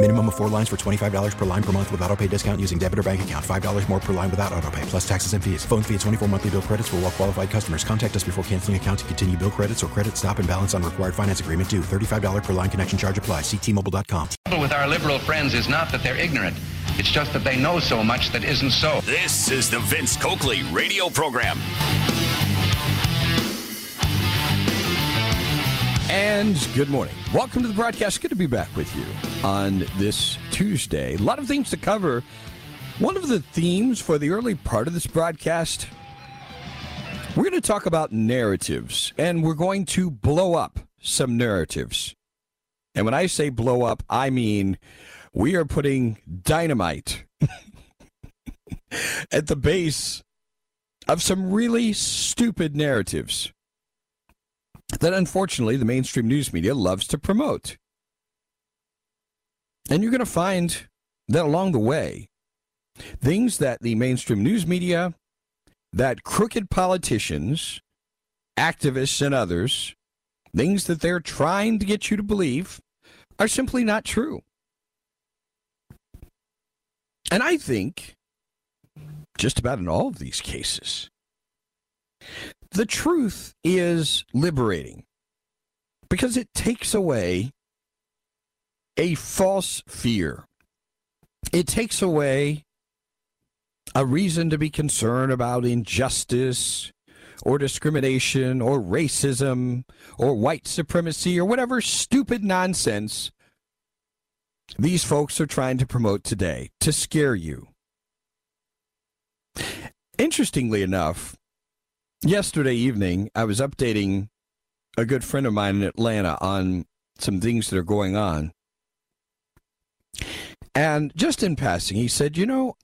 Minimum of 4 lines for $25 per line per month with auto pay discount using debit or bank account. $5 more per line without auto pay, plus taxes and fees. Phone fee at 24 monthly bill credits for all well qualified customers. Contact us before canceling account to continue bill credits or credit stop and balance on required finance agreement due. $35 per line connection charge applies. See T-Mobile.com. With our liberal friends is not that they're ignorant. It's just that they know so much that isn't so. This is the Vince Coakley radio program. And good morning. Welcome to the broadcast. Good to be back with you on this Tuesday. A lot of things to cover. One of the themes for the early part of this broadcast, we're going to talk about narratives, and we're going to blow up some narratives. And when I say blow up, I mean we are putting dynamite at the base of some really stupid narratives that, unfortunately, the mainstream news media loves to promote. And you're going to find that along the way, things that the mainstream news media, that crooked politicians, activists, and others, things that they're trying to get you to believe are simply not true. And I think, just about in all of these cases, the truth is liberating because it takes away a false fear. It takes away a reason to be concerned about injustice or discrimination or racism or white supremacy or whatever stupid nonsense these folks are trying to promote today to scare you. Interestingly enough, yesterday evening, I was updating a good friend of mine in Atlanta on some things that are going on. And just in passing, he said, you know,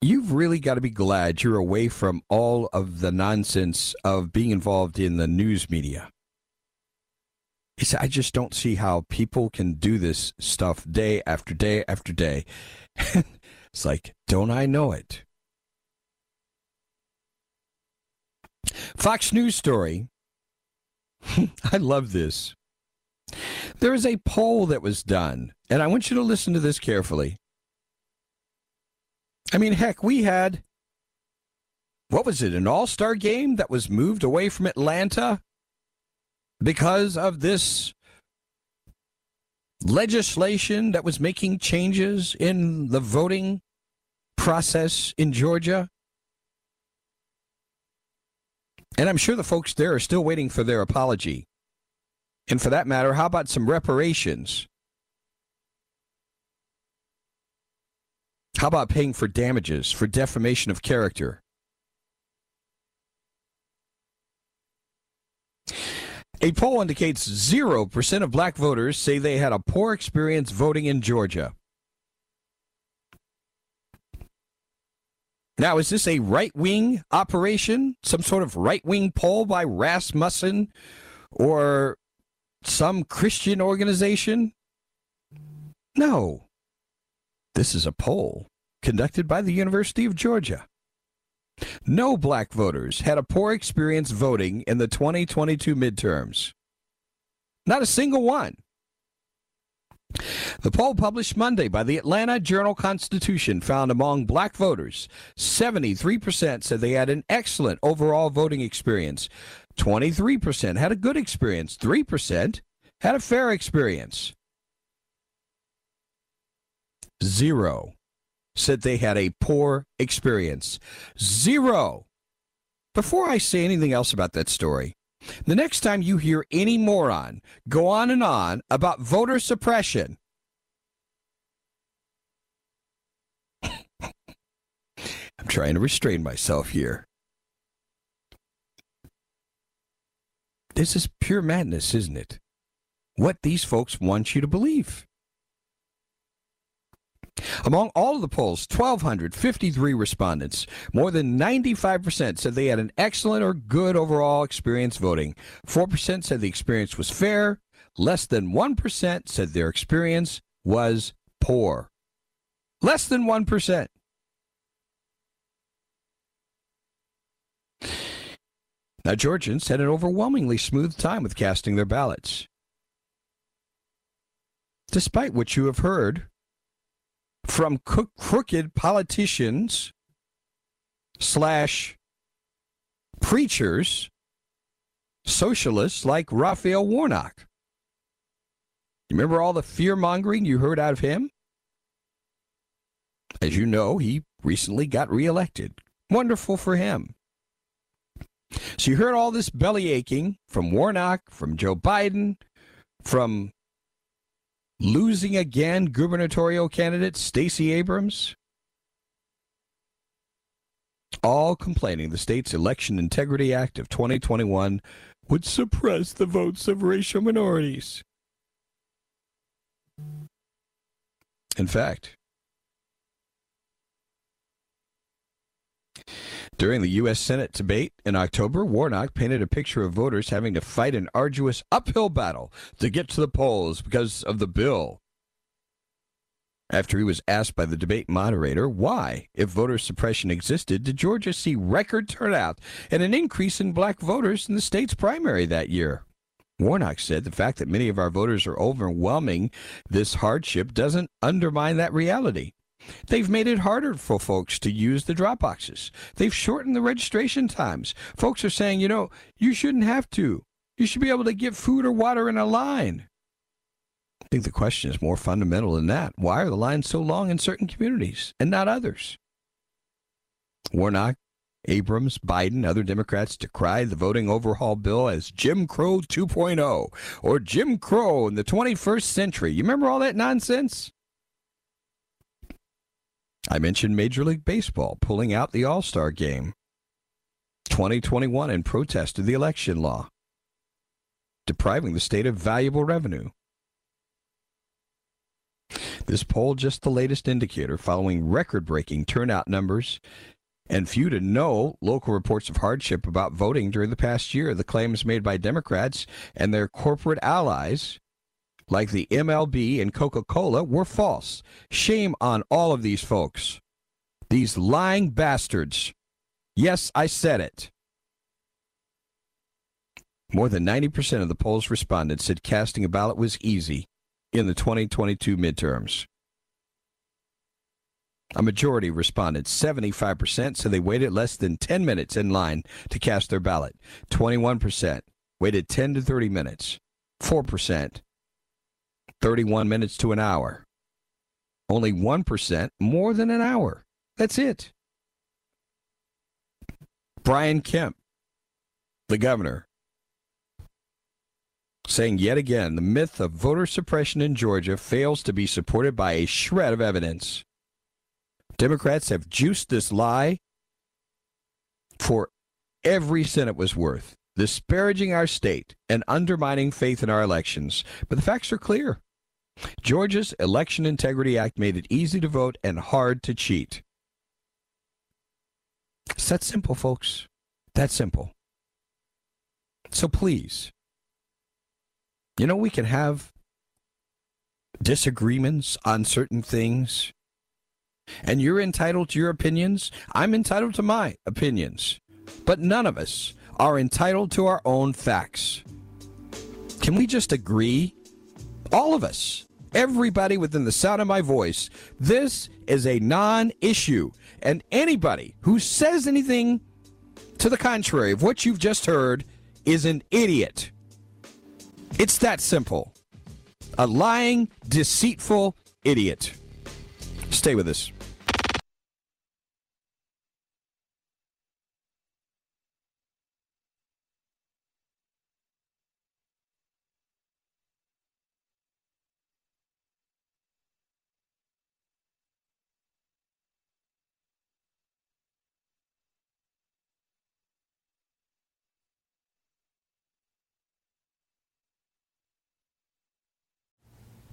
you've really got to be glad you're away from all of the nonsense of being involved in the news media. He said, I just don't see how people can do this stuff day after day after day. It's like, don't I know it? Fox News story. I love this. There is a poll that was done, and I want you to listen to this carefully. I mean, heck, we had, what was it, an all-star game that was moved away from Atlanta because of this legislation that was making changes in the voting process in Georgia? And I'm sure the folks there are still waiting for their apology. And for that matter, how about some reparations? How about paying for damages, for defamation of character? A poll indicates 0% of black voters say they had a poor experience voting in Georgia. Now, is this a right-wing operation, some sort of right-wing poll by Rasmussen or some Christian organization? No. This is a poll conducted by the University of Georgia. No black voters had a poor experience voting in the 2022 midterms. Not a single one. The poll published Monday by the Atlanta Journal-Constitution found among black voters, 73% said they had an excellent overall voting experience. 23% had a good experience. 3% had a fair experience. 0 said they had a poor experience. 0 Before I say anything else about that story, the next time you hear any moron go on and on about voter suppression, I'm trying to restrain myself here. This is pure madness, isn't it? What these folks want you to believe. Among all of the polls, 1,253 respondents, more than 95% said they had an excellent or good overall experience voting. 4% said the experience was fair. Less than 1% said their experience was poor. Less than 1%. Now, Georgians had an overwhelmingly smooth time with casting their ballots. Despite what you have heard from crooked politicians / preachers, socialists like Raphael Warnock. You remember all the fear-mongering you heard out of him? As you know, he recently got reelected. Wonderful for him. So you heard all this belly aching from Warnock, from Joe Biden, from losing again gubernatorial candidate Stacey Abrams. All complaining the state's Election Integrity Act of 2021 would suppress the votes of racial minorities. In fact, during the U.S. Senate debate in October, Warnock painted a picture of voters having to fight an arduous uphill battle to get to the polls because of the bill. After he was asked by the debate moderator why, if voter suppression existed, did Georgia see record turnout and an increase in black voters in the state's primary that year? Warnock said the fact that many of our voters are overwhelming this hardship doesn't undermine that reality. They've made it harder for folks to use the drop boxes. They've shortened the registration times. Folks are saying, you know, you shouldn't have to. You should be able to get food or water in a line. I think the question is more fundamental than that. Why are the lines so long in certain communities and not others? Warnock, Abrams, Biden, other Democrats decried the voting overhaul bill as Jim Crow 2.0 or Jim Crow in the 21st century. You remember all that nonsense? I mentioned Major League Baseball pulling out the All-Star Game 2021 in protest of the election law, depriving the state of valuable revenue. This poll just the latest indicator following record-breaking turnout numbers and few to no local reports of hardship about voting during the past year. The claims made by Democrats and their corporate allies like the MLB and Coca-Cola were false. Shame on all of these folks. These lying bastards. Yes, I said it. More than 90% of the poll's respondents said casting a ballot was easy in the 2022 midterms. A majority responded, 75%, said they waited less than 10 minutes in line to cast their ballot. 21% waited 10 to 30 minutes. 4%. 31 minutes to an hour. Only 1% more than an hour. That's it. Brian Kemp, the governor, saying yet again, the myth of voter suppression in Georgia fails to be supported by a shred of evidence. Democrats have juiced this lie for every cent it was worth, disparaging our state and undermining faith in our elections. But the facts are clear. Georgia's Election Integrity Act made it easy to vote and hard to cheat. It's that simple, folks. That simple. So please, you know, we can have disagreements on certain things, and you're entitled to your opinions. I'm entitled to my opinions, but none of us are entitled to our own facts. Can we just agree? All of us, everybody within the sound of my voice, this is a non-issue. And anybody who says anything to the contrary of what you've just heard is an idiot. It's that simple. A lying, deceitful idiot. Stay with us.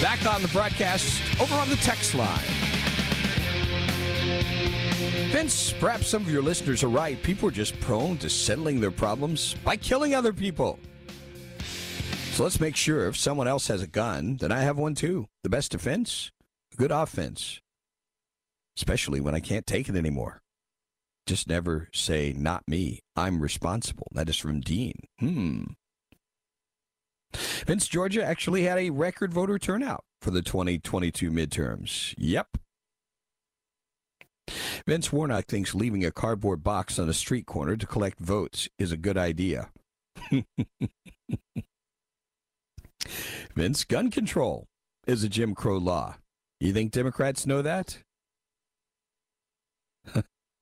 Back on the broadcast, over on the text line. Vince, perhaps some of your listeners are right. People are just prone to settling their problems by killing other people. So let's make sure if someone else has a gun, then I have one too. The best defense, a good offense. Especially when I can't take it anymore. Just never say, not me. I'm responsible. That is from Dean. Vince, Georgia actually had a record voter turnout for the 2022 midterms. Yep. Vince Warnock thinks leaving a cardboard box on a street corner to collect votes is a good idea. Vince, gun control is a Jim Crow law. You think Democrats know that?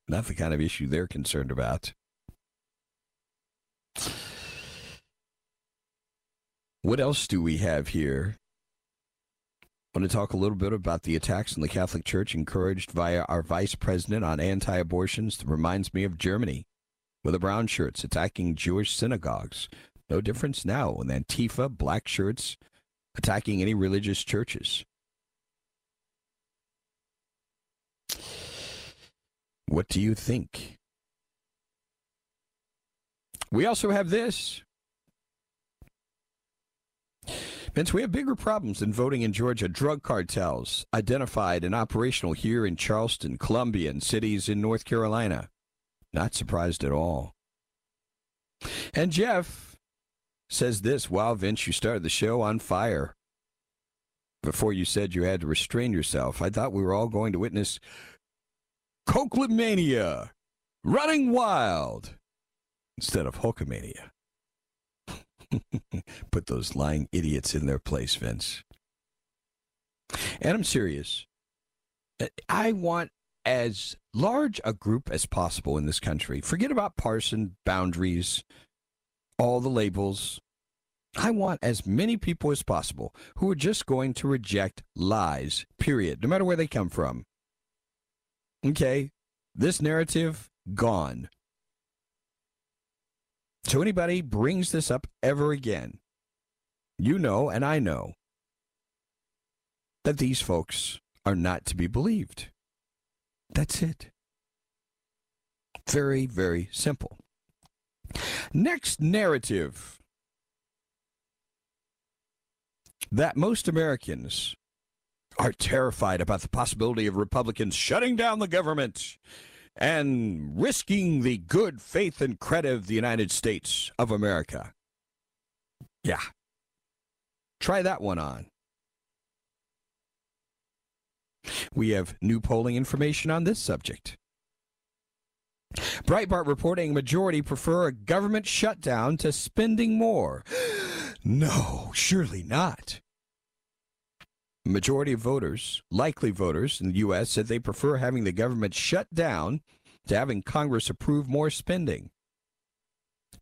Not the kind of issue they're concerned about. What else do we have here? I want to talk a little bit about the attacks on the Catholic Church encouraged via our vice president on anti-abortions. That reminds me of Germany with the brown shirts attacking Jewish synagogues. No difference now with Antifa, black shirts attacking any religious churches. What do you think? We also have this. Vince, we have bigger problems than voting in Georgia. Drug cartels identified and operational here in Charleston, Columbia, and cities in North Carolina. Not surprised at all. And Jeff says this, wow, Vince, you started the show on fire. Before you said you had to restrain yourself, I thought we were all going to witness Coaklymania running wild instead of Hulkamania. Put those lying idiots in their place, Vince. And I'm serious. I want as large a group as possible in this country. Forget about partisan boundaries, all the labels. I want as many people as possible who are just going to reject lies, period, no matter where they come from. Okay, this narrative, gone. So anybody brings this up ever again, you know, and I know that these folks are not to be believed. That's it. Very, very simple. Next narrative that most Americans are terrified about the possibility of Republicans shutting down the government and risking the good faith and credit of the United States of America. Yeah. Try that one on. We have new polling information on this subject. Breitbart reporting majority prefer a government shutdown to spending more. No, surely not. Majority of voters, likely voters in the U.S., said they prefer having the government shut down to having Congress approve more spending.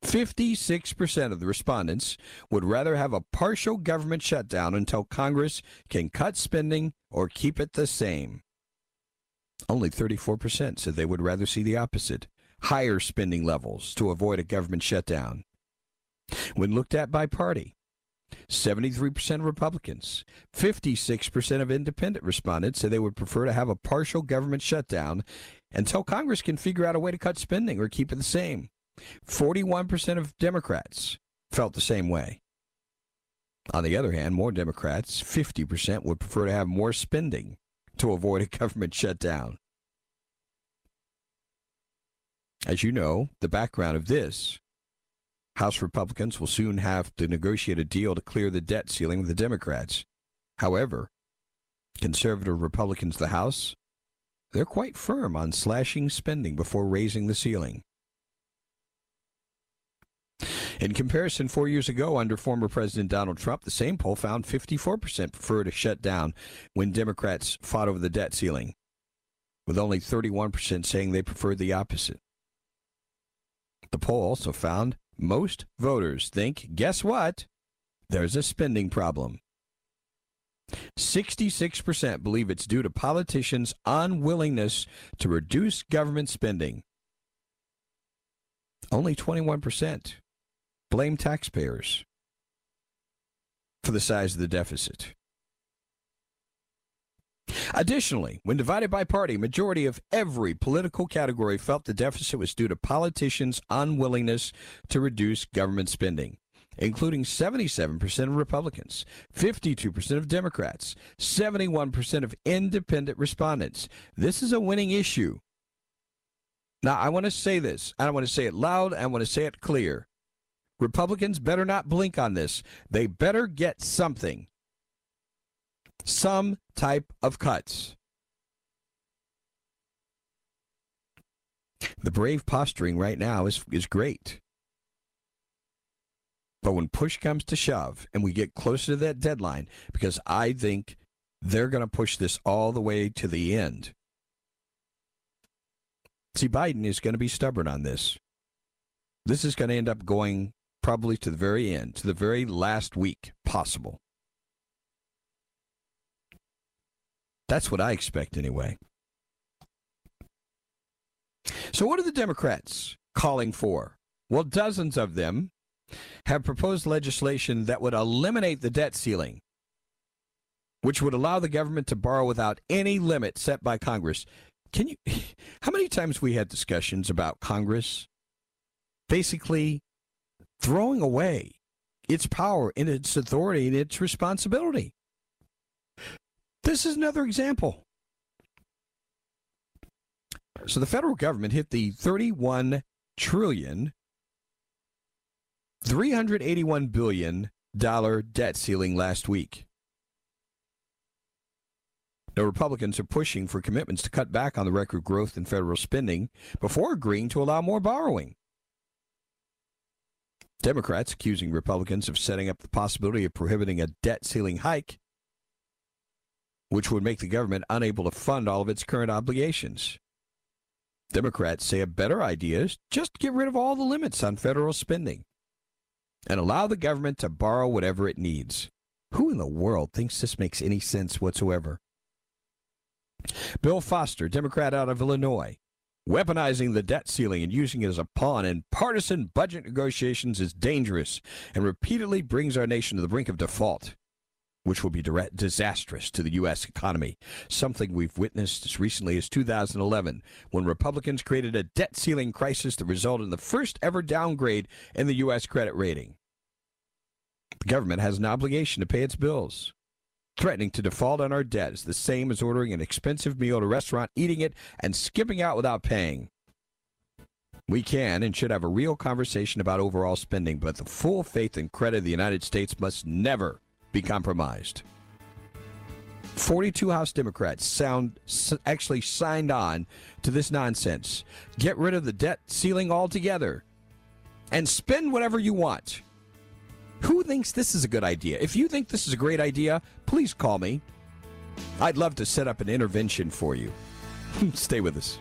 56% of the respondents would rather have a partial government shutdown until Congress can cut spending or keep it the same. Only 34% said they would rather see the opposite, higher spending levels to avoid a government shutdown. When looked at by party, 73% Republicans, 56% of independent respondents said they would prefer to have a partial government shutdown until Congress can figure out a way to cut spending or keep it the same. 41% of Democrats felt the same way. On the other hand, more Democrats, 50%, would prefer to have more spending to avoid a government shutdown. As you know, the background of this, House Republicans will soon have to negotiate a deal to clear the debt ceiling with the Democrats. However, conservative Republicans in the House, they're quite firm on slashing spending before raising the ceiling. In comparison, 4 years ago, under former President Donald Trump, the same poll found 54% preferred to shut down when Democrats fought over the debt ceiling, with only 31% saying they preferred the opposite. The poll also found most voters think, guess what? There's a spending problem. 66% believe it's due to politicians' unwillingness to reduce government spending. Only 21% blame taxpayers for the size of the deficit. Additionally, when divided by party, majority of every political category felt the deficit was due to politicians' unwillingness to reduce government spending, including 77% of Republicans, 52% of Democrats, 71% of independent respondents. This is a winning issue. Now, I want to say this. I don't want to say it loud. I want to say it clear. Republicans better not blink on this. They better get something. Some type of cuts. The brave posturing right now is great. But when push comes to shove and we get closer to that deadline, because I think they're going to push this all the way to the end. See, Biden is going to be stubborn on this. This is going to end up going probably to the very end, to the very last week possible. That's what I expect anyway. So what are the Democrats calling for? Well, dozens of them have proposed legislation that would eliminate the debt ceiling, which would allow the government to borrow without any limit set by Congress. How many times we had discussions about Congress basically throwing away its power and its authority and its responsibility? This is another example. So the federal government hit the $31 trillion, $381 billion debt ceiling last week. Now, Republicans are pushing for commitments to cut back on the record growth in federal spending before agreeing to allow more borrowing. Democrats accusing Republicans of setting up the possibility of prohibiting a debt ceiling hike, which would make the government unable to fund all of its current obligations. Democrats say a better idea is just to get rid of all the limits on federal spending and allow the government to borrow whatever it needs. Who in the world thinks this makes any sense whatsoever? Bill Foster, Democrat out of Illinois, weaponizing the debt ceiling and using it as a pawn in partisan budget negotiations is dangerous and repeatedly brings our nation to the brink of default, which will be disastrous to the U.S. economy, something we've witnessed as recently as 2011, when Republicans created a debt ceiling crisis that resulted in the first ever downgrade in the U.S. credit rating. The government has an obligation to pay its bills. Threatening to default on our debt is the same as ordering an expensive meal at a restaurant, eating it, and skipping out without paying. We can and should have a real conversation about overall spending, but the full faith and credit of the United States must never be compromised. 42 House Democrats actually signed on to this nonsense. Get rid of the debt ceiling altogether and spend whatever you want. Who thinks this is a good idea? If you think this is a great idea, please call me. I'd love to set up an intervention for you. Stay with us.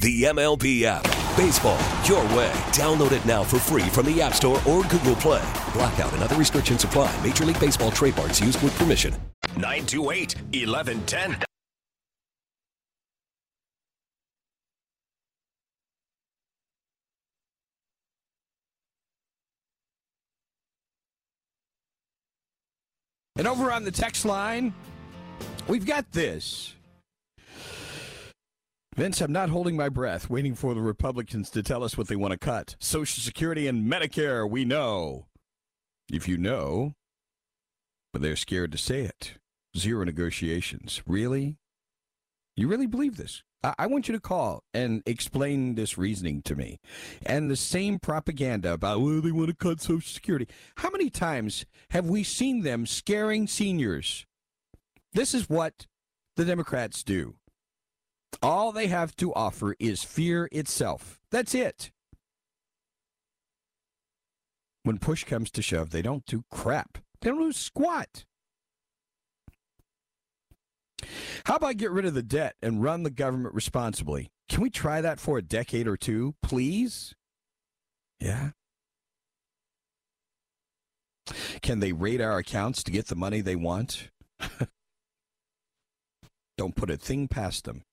The MLB app. Baseball, your way. Download it now for free from the App Store or Google Play. Blackout and other restrictions apply. Major League Baseball trademarks used with permission. 928-1110. And over on the text line, we've got this. Vince, I'm not holding my breath, waiting for the Republicans to tell us what they want to cut. Social Security and Medicare, we know. If you know, but they're scared to say it. Zero negotiations. Really? You really believe this? I want you to call and explain this reasoning to me. And the same propaganda about, well, they want to cut Social Security. How many times have we seen them scaring seniors? This is what the Democrats do. All they have to offer is fear itself. That's it. When push comes to shove, they don't do crap. They don't do squat. How about get rid of the debt and run the government responsibly? Can we try that for a decade or two, please? Yeah. Can they raid our accounts to get the money they want? Don't put a thing past them.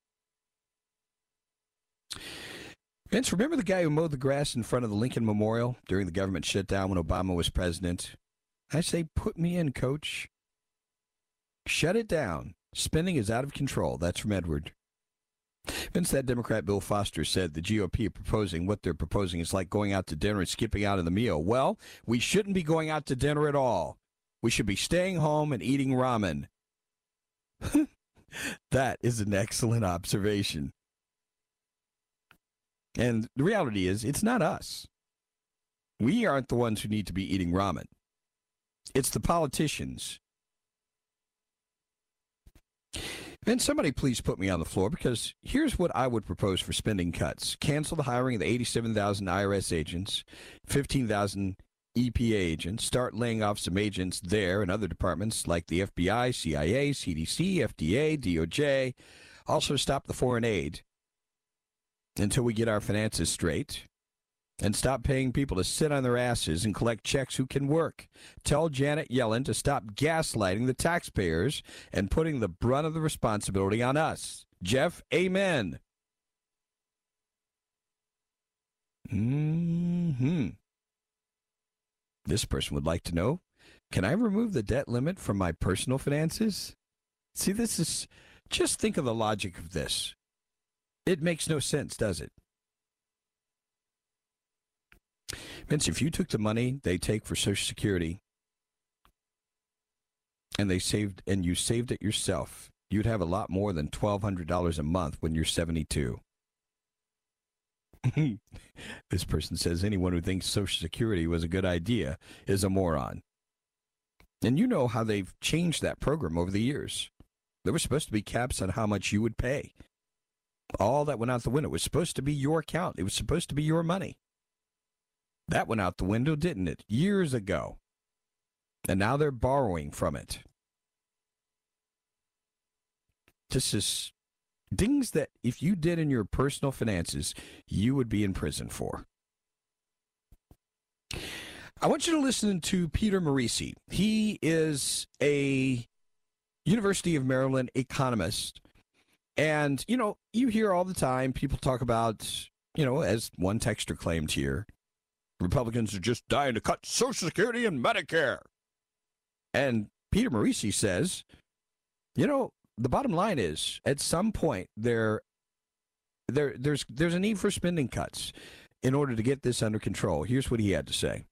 Vince, remember the guy who mowed the grass in front of the Lincoln Memorial during the government shutdown when Obama was president? I say, put me in, coach. Shut it down. Spending is out of control. That's from Edward. Vince, that Democrat Bill Foster said the GOP proposing what they're proposing is like going out to dinner and skipping out of the meal. Well, we shouldn't be going out to dinner at all. We should be staying home and eating ramen. That is an excellent observation. And the reality is, it's not us. We aren't the ones who need to be eating ramen. It's the politicians. And somebody please put me on the floor, because here's what I would propose for spending cuts. Cancel the hiring of the 87,000 IRS agents, 15,000 EPA agents. Start laying off some agents there and other departments like the FBI, CIA, CDC, FDA, DOJ. Also stop the foreign aid until we get our finances straight, and stop paying people to sit on their asses and collect checks who can work. Tell Janet Yellen to stop gaslighting the taxpayers and putting the brunt of the responsibility on us. Jeff, amen. This person would like to know, can I remove the debt limit from my personal finances? See, this is, just think of the logic of this. It makes no sense, does it? Vince, if you took the money they take for Social Security and you saved it yourself, you'd have a lot more than $1,200 a month when you're 72. This person says anyone who thinks Social Security was a good idea is a moron. And you know how they've changed that program over the years. There were supposed to be caps on how much you would pay. All that went out the window. It was supposed to be your account. It was supposed to be your money. That went out the window, didn't it? Years ago. And now they're borrowing from it. This is Things that if you did in your personal finances, you would be in prison for. I want you to listen to Peter Marisi. He is a University of Maryland economist. And, you know, you hear all the time people talk about, you know, as one texter claimed here, Republicans are just dying to cut Social Security and Medicare. And Peter Marisi says, you know, the bottom line is at some point there's a need for spending cuts in order to get this under control. Here's what he had to say.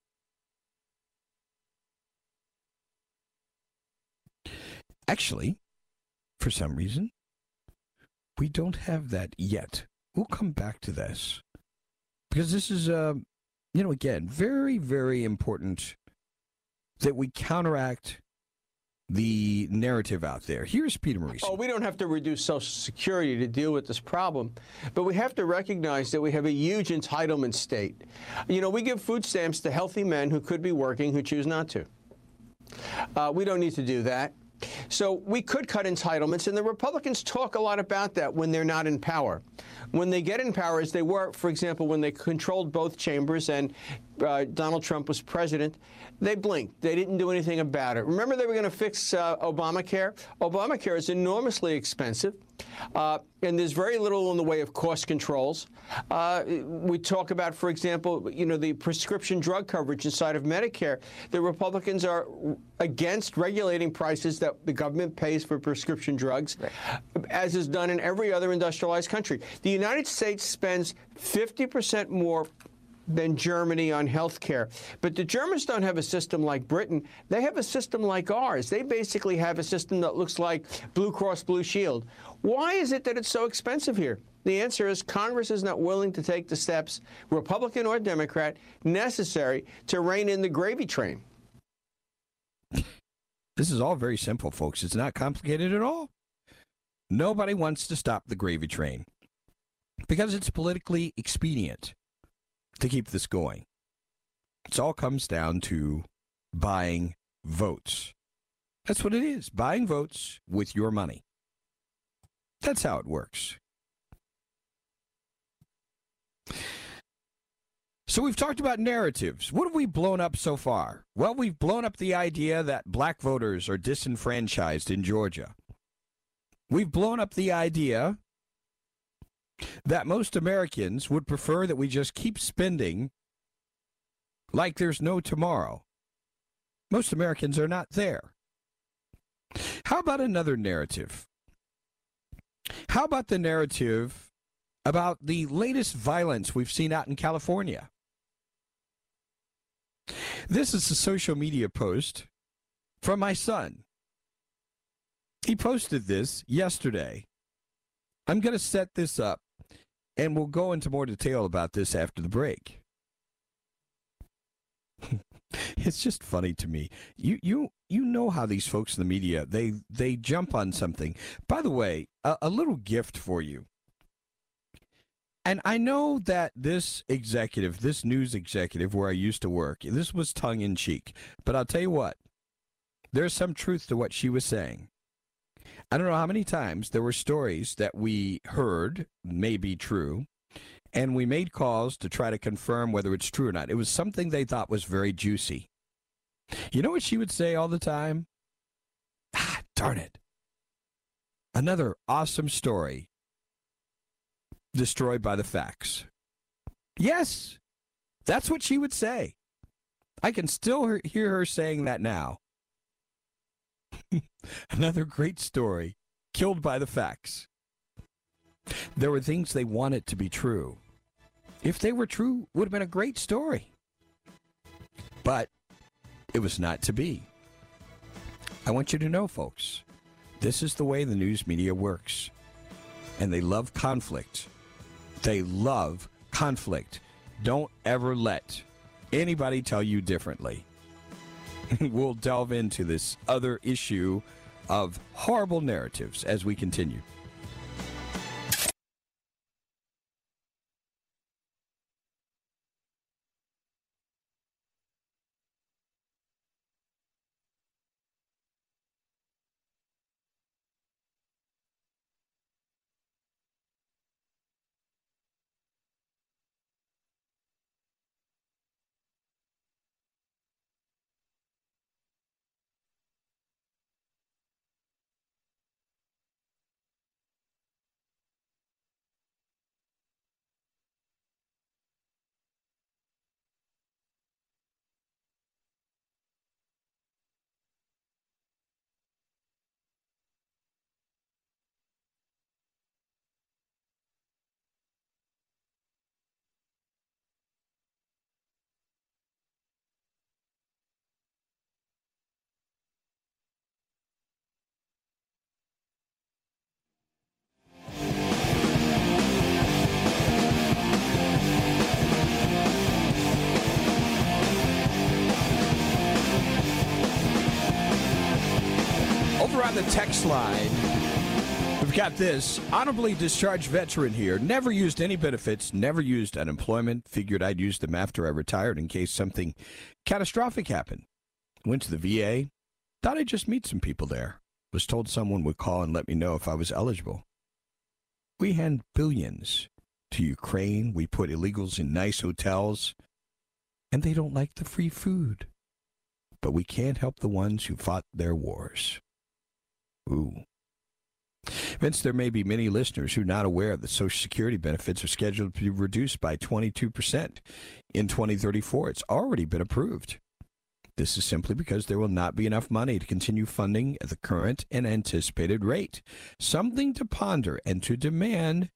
Actually, for some reason, we don't have that yet. We'll come back to this because this is, you know, again, very, very important that we counteract the narrative out there. Here's Peter Marisi. Oh, we don't have to reduce Social Security to deal with this problem, but we have to recognize that we have a huge entitlement state. You know, we give food stamps to healthy men who could be working who choose not to. We don't need to do that. So we could cut entitlements, and the Republicans talk a lot about that when they're not in power. When they get in power, as they were, for example, when they controlled both chambers and Donald Trump was president, they blinked. They didn't do anything about it. Remember, they were going to fix Obamacare. Obamacare is enormously expensive. And there's very little in the way of cost controls. We talk about, for example, you know, the prescription drug coverage inside of Medicare. The Republicans are against regulating prices that the government pays for prescription drugs, right, as is done in every other industrialized country. The United States spends 50% more than Germany on health care. But the Germans don't have a system like Britain. They have a system like ours. They basically have a system that looks like Blue Cross Blue Shield. Why is it that it's so expensive here? The answer is Congress is not willing to take the steps, Republican or Democrat, necessary to rein in the gravy train. This is all very simple, folks. It's not complicated at all. Nobody wants to stop the gravy train because it's politically expedient to keep this going. It all comes down to buying votes. That's what it is, buying votes with your money. That's how it works. So we've talked about narratives. What have we blown up so far? Well, we've blown up the idea that black voters are disenfranchised in Georgia. We've blown up the idea that most Americans would prefer that we just keep spending like there's no tomorrow. Most Americans are not there. How about another narrative? How about the narrative about the latest violence we've seen out in California? This is a social media post from my son. He posted this yesterday. I'm going to set this up, and we'll go into more detail about this after the break. It's just funny to me. You know how these folks in the media, they jump on something. By the way, a little gift for you. And I know that this executive, this news executive where I used to work, this was tongue-in-cheek. But I'll tell you what, there's some truth to what she was saying. I don't know how many times there were stories that we heard may be true, and we made calls to try to confirm whether it's true or not. It was something they thought was very juicy. You know what she would say all the time? Ah, darn it. Another awesome story destroyed by the facts. Yes, that's what she would say. I can still hear her saying that now. Another great story, killed by the facts. There were things they wanted to be true. If they were true, would have been a great story. But it was not to be. I want you to know, folks, this is the way the news media works. And they love conflict. They love conflict. Don't ever let anybody tell you differently. We'll delve into this other issue of horrible narratives as we continue. on the text line, we've got this. Honorably discharged veteran here. Never used any benefits, never used unemployment. Figured I'd use them after I retired in case something catastrophic happened. Went to the VA. Thought I'd just meet some people there. Was told someone would call and let me know if I was eligible. We hand billions to Ukraine. We put illegals in nice hotels. And they don't like the free food. But we can't help the ones who fought their wars. Ooh. Vince, there may be many listeners who are not aware that Social Security benefits are scheduled to be reduced by 22% in 2034. It's already been approved. This is simply because there will not be enough money to continue funding at the current and anticipated rate. Something to ponder and to demand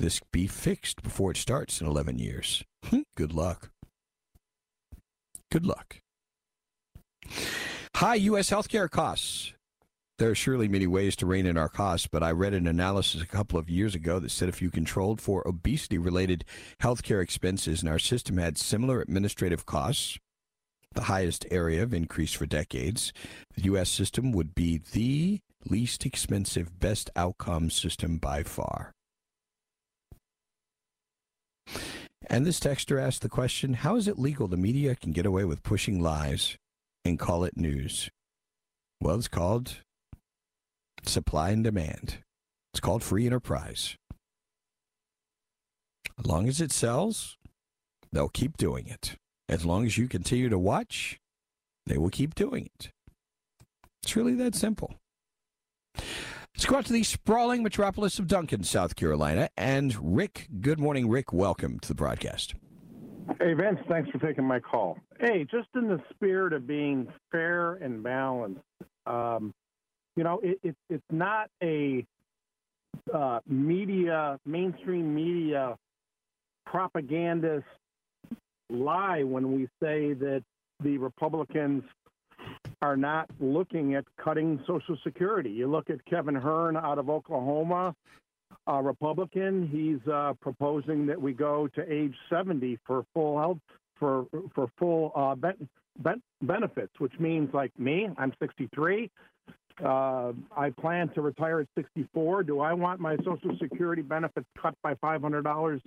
this be fixed before it starts in 11 years. Good luck. Good luck. High U.S. healthcare costs. There are surely many ways to rein in our costs, but I read an analysis a couple of years ago that said if you controlled for obesity-related healthcare expenses and our system had similar administrative costs, the highest area of increase for decades, the U.S. system would be the least expensive, best outcome system by far. And this texter asked the question, how is it legal the media can get away with pushing lies and call it news? Well, it's called supply and demand. It's called free enterprise. As long as it sells, they'll keep doing it. As long as you continue to watch, they will keep doing it. It's really that simple. Let's go out to the sprawling metropolis of Duncan, South Carolina. And Rick, good morning, Rick. Welcome to the broadcast. Hey, Vince, thanks for taking my call. Hey, just in the spirit of being fair and balanced, you know, it's not a mainstream media propagandist lie when we say that the Republicans are not looking at cutting Social Security. You look at Kevin Hern out of Oklahoma, a Republican. He's proposing that we go to age 70 for full health for full benefits, which means, like me, I'm 63. I plan to retire at 64. Do I want my Social Security benefits cut by $500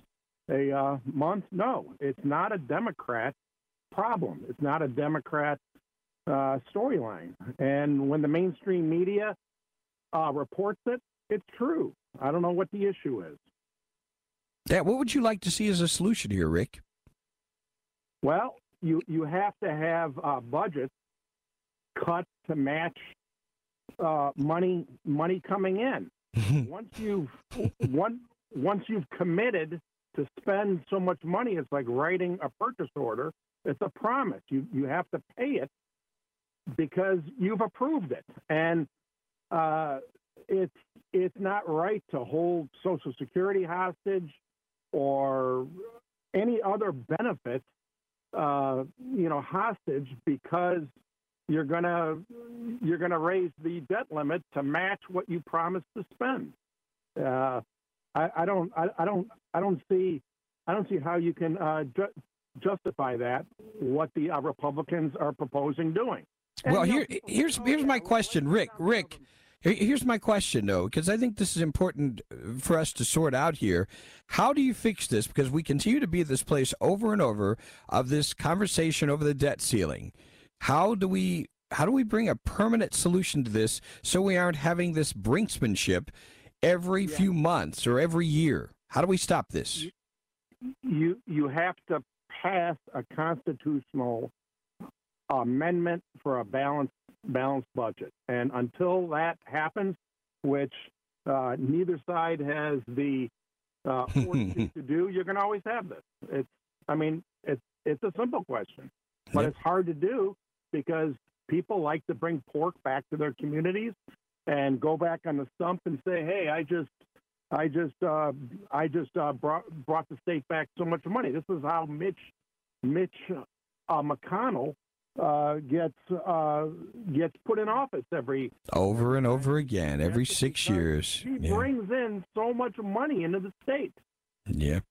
a month? No, it's not a Democrat problem. It's not a Democrat storyline. And when the mainstream media reports it, it's true. I don't know what the issue is. Yeah, what would you like to see as a solution here, Rick? Well, you have to have budgets cut to match money coming in. Once you've committed to spend so much money, it's like writing a purchase order. It's a promise. You have to pay it, because you've approved it. And it's not right to hold Social Security hostage or any other benefit, hostage, because you're gonna raise the debt limit to match what you promised to spend. I don't see how you can justify that. What the Republicans are proposing doing. Well, here's my question, Rick. Rick, here's my question, though, because I think this is important for us to sort out here. How do you fix this? Because we continue to be at this place over and over of this conversation over the debt ceiling. How do we bring a permanent solution to this so we aren't having this brinksmanship every few months or every year? How do we stop this? You have to pass a constitutional amendment for a balanced budget, and until that happens, which neither side has the fortitude to do, you're going to always have this. It's a simple question, but it's hard to do because people like to bring pork back to their communities and go back on the stump and say, "Hey, I just brought the state back so much money." This is how Mitch McConnell gets put in office every 6 years. He brings in so much money into the state. Yep.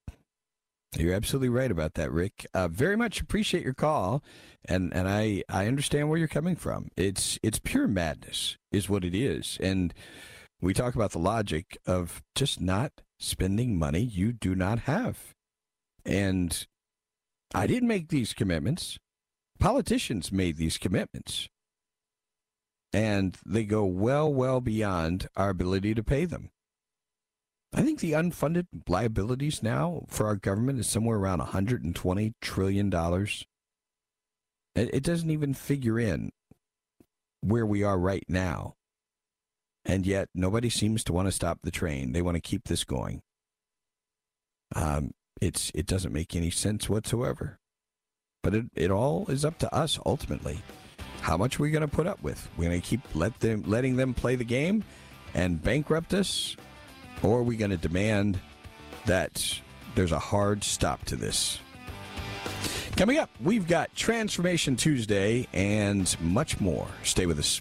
You're absolutely right about that, Rick. Very much appreciate your call, and I understand where you're coming from. It's pure madness is what it is, and we talk about the logic of just not spending money you do not have. And I didn't make these commitments. Politicians made these commitments, and they go well beyond our ability to pay them. I think the unfunded liabilities now for our government is somewhere around $120 trillion. It doesn't even figure in where we are right now. And yet nobody seems to want to stop the train. They want to keep this going. It doesn't make any sense whatsoever. But it all is up to us ultimately. How much are we going to put up with? We're going to keep letting them play the game and bankrupt us? Or are we going to demand that there's a hard stop to this? Coming up, we've got Transformation Tuesday and much more. Stay with us.